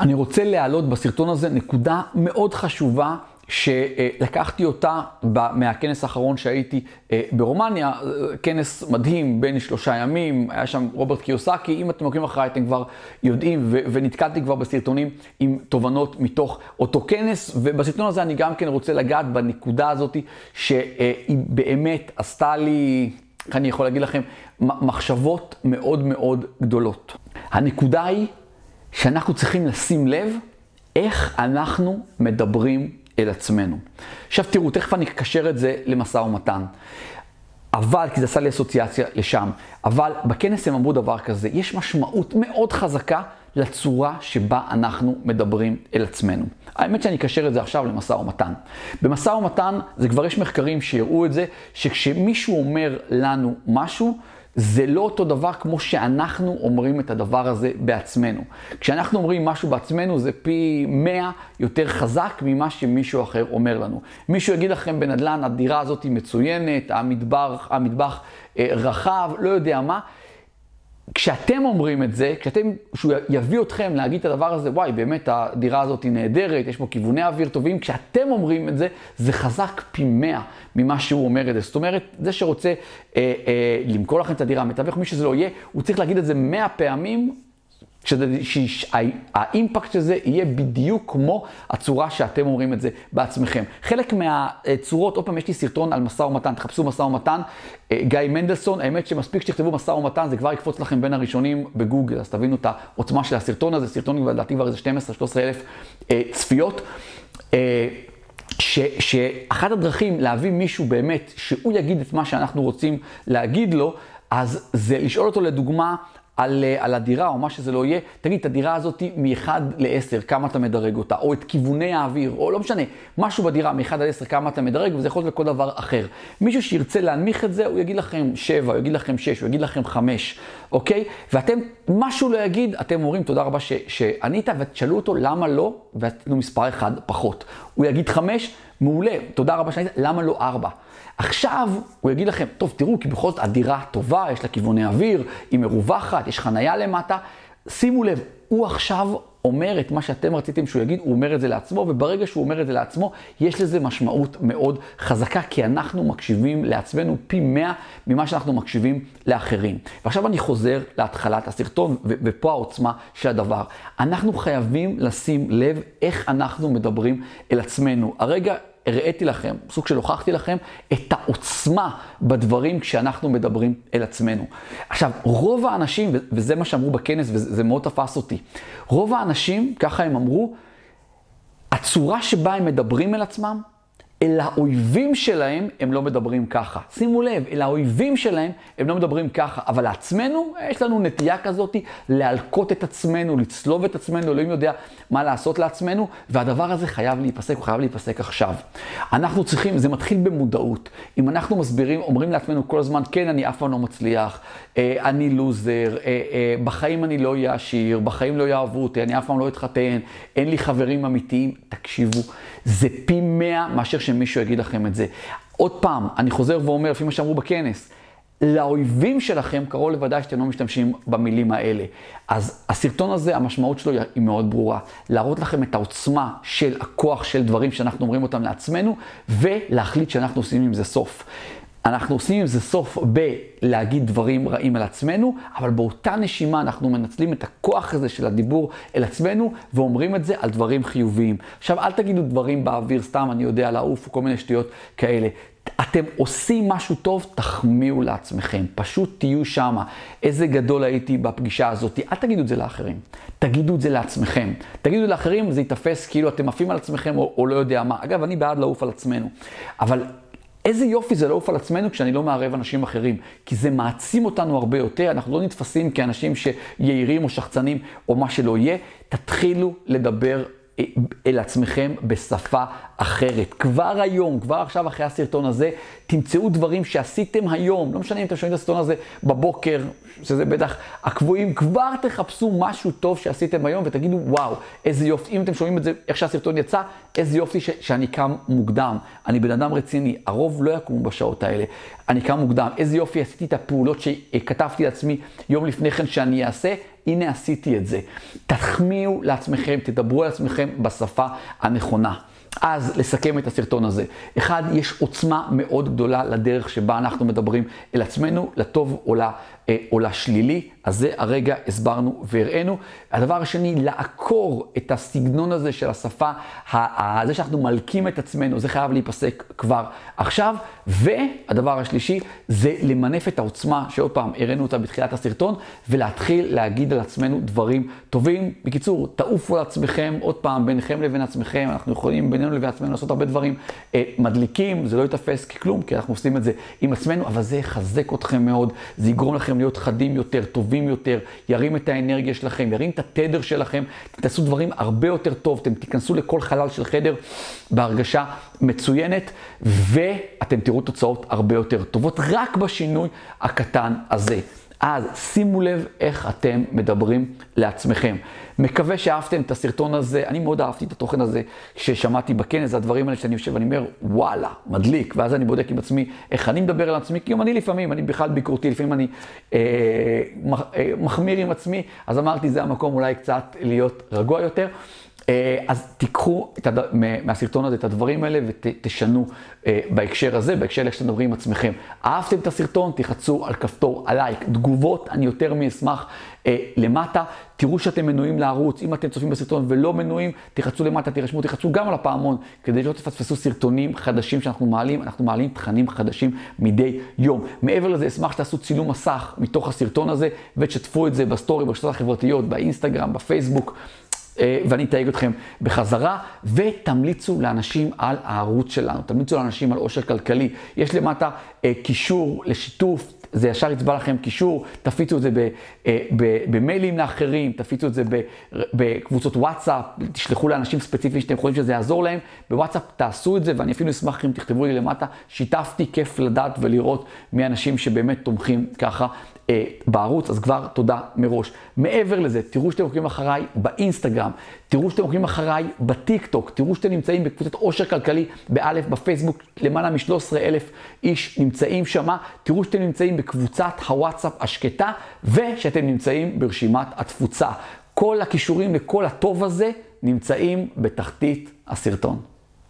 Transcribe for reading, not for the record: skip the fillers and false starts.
אני רוצה להעלות בסרטון הזה נקודה מאוד חשובה שלקחתי אותה מהכנס האחרון שהייתי ברומניה, כנס מדהים בין 3 ימים, היה שם רוברט קיוסקי, אם אתם עוקבים אחריי אתם כבר יודעים, ונתקלתי כבר בסרטונים עם תובנות מתוך אותו כנס, ובסרטון הזה אני גם כן רוצה לגעת בנקודה הזאת שהיא באמת עשתה לי, אני יכול להגיד לכם, מחשבות מאוד מאוד גדולות. הנקודה היא שאנחנו צריכים לשים לב איך אנחנו מדברים אל עצמנו. עכשיו תראו, תכף אני אקשר את זה למשא ומתן. אבל, כי זה עשה לי אסוציאציה לשם, אבל בכנס הם אמרו דבר כזה, יש משמעות מאוד חזקה לצורה שבה אנחנו מדברים אל עצמנו. האמת שאני אקשר את זה עכשיו למשא ומתן. במשא ומתן, זה כבר יש מחקרים שיראו את זה, שכשמישהו אומר לנו משהו, זה לא אותו דבר כמו שאנחנו אומרים את הדבר הזה בעצמנו. כשאנחנו אומרים משהו בעצמנו זה פי 100 יותר חזק ממה שמישהו אחר אומר לנו. מישהו יגיד לכם בנדל"ן, הדירה הזאת היא מצוינת, המטבח רחב, לא יודע מה. כשאתם אומרים את זה, כשהוא יביא אתכם להגיד את הדבר הזה, וואי, באמת הדירה הזאת היא נהדרת, יש פה כיווני אוויר טובים, כשאתם אומרים את זה, זה חזק פי 100 ממה שהוא אומר את זה. זאת אומרת, זה שרוצה למכור לכם את הדירה, מתווך, מי שזה לא יהיה, הוא צריך להגיד את זה 100 פעמים, שהאימפקט של זה יהיה בדיוק כמו הצורה שאתם אומרים את זה בעצמכם. חלק מהצורות, עוד פעם יש לי סרטון על משא ומתן, תחפשו משא ומתן, גיא מנדלסון, האמת שמספיק שתכתבו משא ומתן, זה כבר יקפוץ לכם בין הראשונים בגוגל, אז תבינו את העוצמה של הסרטון הזה, סרטון לדעתי כבר איזה 12,000-13,000 צפיות. שאחת הדרכים להביא מישהו באמת, שהוא יגיד את מה שאנחנו רוצים להגיד לו, אז זה לשאול אותו לדוגמה, על הדירה או מה שזה לא יהיה, תגיד, את הדירה הזאת מ-1 ל-10, כמה אתה מדרג אותה, או את כיווני האוויר, או לא משנה, משהו בדירה מ-1 עד 10, כמה אתה מדרג, וזה יכול להיות לכל דבר אחר. מישהו שירצה להנמיך את זה, הוא יגיד לכם 7, הוא יגיד לכם 6, הוא יגיד לכם 5, אוקיי? ואתם, משהו לא יגיד, אתם אומרים, תודה רבה שענית, ותשאלו אותו למה לא, ותנו מספר 1 פחות. הוא יגיד 5, מעולה, תודה רבה שענית, למה לא 4? עכשיו הוא יגיד לכם, טוב, תראו, כי בכל זאת הדירה טובה, יש לה כיווני אוויר, היא מרווחת, יש חנייה למטה. שימו לב, הוא עכשיו אומר את מה שאתם רציתם שהוא יגיד, הוא אומר את זה לעצמו, וברגע שהוא אומר את זה לעצמו, יש לזה משמעות מאוד חזקה, כי אנחנו מקשיבים לעצמנו פי 100 ממה שאנחנו מקשיבים לאחרים. ועכשיו אני חוזר להתחלת הסרטון, ופה העוצמה של הדבר. אנחנו חייבים לשים לב איך אנחנו מדברים אל עצמנו. הרגע הראיתי לכם, סוג של הוכחתי לכם, את העוצמה בדברים כשאנחנו מדברים אל עצמנו. עכשיו, רוב האנשים, וזה מה שאמרו בכנס, וזה מאוד תפס אותי, רוב האנשים, ככה הם אמרו, הצורה שבה הם מדברים אל עצמם, אל האויבים שלהם הם לא מדברים ככה. שימו לב, אל האויבים שלהם הם לא מדברים ככה, אבל לעצמנו, יש לנו נטייה כזאת להלקות את עצמנו, לצלוב את עצמנו, אלוהים יודע מה לעשות לעצמנו, והדבר הזה חייב להיפסק, הוא חייב להיפסק עכשיו. אנחנו צריכים, זה מתחיל במודעות. אם אנחנו מסבירים, אומרים לעצמנו כל הזמן, כן, אני אף פעם לא מצליח, אני לוזר, בחיים אני לא אהיה עשיר, בחיים לא יאהבו אותי, אני אף פעם לא אתחתן, אין לי חברים אמיתיים, תקשיבו, זה פי 100 מאשר שמישהו יגיד לכם את זה. עוד פעם, אני חוזר ואומר, לפי מה שאמרו בכנס, לאויבים שלכם קרוב לוודאי שאתם לא משתמשים במילים האלה. אז הסרטון הזה, המשמעות שלו היא מאוד ברורה. להראות לכם את העוצמה של הכוח של דברים שאנחנו אומרים אותם לעצמנו, ולהחליט שאנחנו עושים עם זה סוף. אנחנו עושים עם זה סוף בלהגיד דברים רעים על עצמנו, אבל באותה נשימה אנחנו מנצלים את הכוח הזה של הדיבור אל עצמנו, ואומרים את זה על דברים חיוביים. עכשיו, אל תגידו דברים באוויר סתם, אני יודע, לעוף, כל מיני שטויות כאלה. אתם עושים משהו טוב, תחמיאו לעצמכם. פשוט תהיו שמה. איזה גדול הייתי בפגישה הזאת. אל תגידו את זה לאחרים. תגידו את זה לעצמכם. תגידו לאחרים, זה יתפס כאילו אתם עפים על עצמכם או לא יודע מה. אגב, אני בעד לעוף על עצמנו. אבל איזה יופי זה לעוף על עצמנו כשאני לא מערב אנשים אחרים, כי זה מעצים אותנו הרבה יותר, אנחנו לא נתפסים כאנשים שיעירים או שחצנים או מה שלא יהיה. תתחילו לדבר אל עצמכם בשפה אחרת. כבר היום, כבר עכשיו אחרי הסרטון הזה, תמצאו דברים שעשיתם היום, לא משנה אם אתם שומעים את הסרטון הזה בבוקר, שזה בטח הקבועים, כבר תחפשו משהו טוב שעשיתם היום ותגידו, וואו, איזה יופי, אם אתם שומעים את זה, איך שהסרטון יצא, איזה יופי שאני קם מוקדם, אני בן אדם רציני, הרוב לא יקום בשעות האלה, אני קם מוקדם, איזה יופי עשיתי את הפעולות שכתבתי לעצמי יום לפני כן שאני אעשה, הנה עשיתי את זה. תחמיאו לעצמכם, תדברו על עצמכם בשפה הנכונה. אז לסכם את הסרטון הזה. אחד, יש עוצמה מאוד גדולה לדרך שבה אנחנו מדברים אל עצמנו, לטוב או לשלילי. אז זה הרגע הסברנו והראינו. הדבר השני, לעקור את הסגנון הזה של השפה, זה שאנחנו מלקים את עצמנו, זה חייב להיפסק כבר עכשיו. והדבר השלישי, זה למנף את העוצמה, שעוד פעם הראינו אותה בתחילת הסרטון, ולהתחיל להגיד על עצמנו דברים טובים. בקיצור, תעופו על עצמכם, עוד פעם, ביניכם לבין עצמכם, אנחנו יכולים בינינו לבין עצמנו לעשות הרבה דברים מדליקים, זה לא יתפס ככלום, כי אנחנו עושים את זה עם עצמנו, אבל זה יחזק אתכם מאוד, זה יגרום לכם להיות חדים יותר, טובים יותר, ירים את האנרגיה שלכם, ירים את התדר שלכם, תעשו דברים הרבה יותר טוב, אתם תיכנסו לכל חלל של חדר בהרגשה מצוינת, ואתם תראו תוצאות הרבה יותר טובות, רק בשינוי הקטן הזה. אז שימו לב איך אתם מדברים לעצמכם. מקווה שאהבתם את הסרטון הזה, אני מאוד אהבתי את התוכן הזה ששמעתי בכנס, הדברים האלה שאני יושב ואני אומר, וואלה, מדליק, ואז אני בודק עם עצמי איך אני מדבר על עצמי, כי גם אני לפעמים, אני בכלל ביקורתי, לפעמים אני מחמיר עם עצמי, אז אמרתי, זה המקום אולי קצת להיות רגוע יותר. אז תיקחו מהסרטון הזה את הדברים האלה ותשנו בהקשר הזה, בהקשר איך שאתם מדברים עם עצמכם. אהבתם את הסרטון? תחצו על כפתור הלייק. תגובות, אני יותר מאשמח למטה. תראו שאתם מנויים לערוץ. אם אתם צופים בסרטון ולא מנויים, תחצו למטה, תירשמו, תחצו גם על הפעמון, כדי שלא תפספסו סרטונים חדשים שאנחנו מעלים. אנחנו מעלים תכנים חדשים מדי יום. מעבר לזה, אשמח שתעשו צילום מסך מתוך הסרטון הזה ותשתפו את זה בסטורי, ברשתות החברתיות, באינסטגרם, בפייסבוק. ואני אתייג אתכם בחזרה, ותמליצו לאנשים על הערוץ שלנו, תמליצו לאנשים על עושר כלכלי. יש למטה קישור לשיתוף, זה ישר יצבע לכם קישור, תפיצו את זה במיילים לאחרים, תפיצו את זה בקבוצות וואטסאפ, תשלחו לאנשים ספציפיים שאתם חושבים שזה יעזור להם, בוואטסאפ תעשו את זה, ואני אפילו אשמח אם תכתבו לי למטה, שיתפתי, כיף לדעת ולראות מי אנשים שבאמת תומכים ככה בערוץ, אז כבר תודה מראש. מעבר לזה, תראו שאתם עוקבים אחריי באינסטגרם, תראו שאתם עוקבים אחריי בטיקטוק, תראו שאתם נמצאים בקבוצת עושר כלכלי באלף, בפייסבוק, למעלה מ-13,000 איש נמצאים שמה, תראו שאתם נמצאים בקבוצת הוואטסאפ השקטה, ושאתם נמצאים ברשימת התפוצה. כל הקישורים לכל הטוב הזה נמצאים בתחתית הסרטון.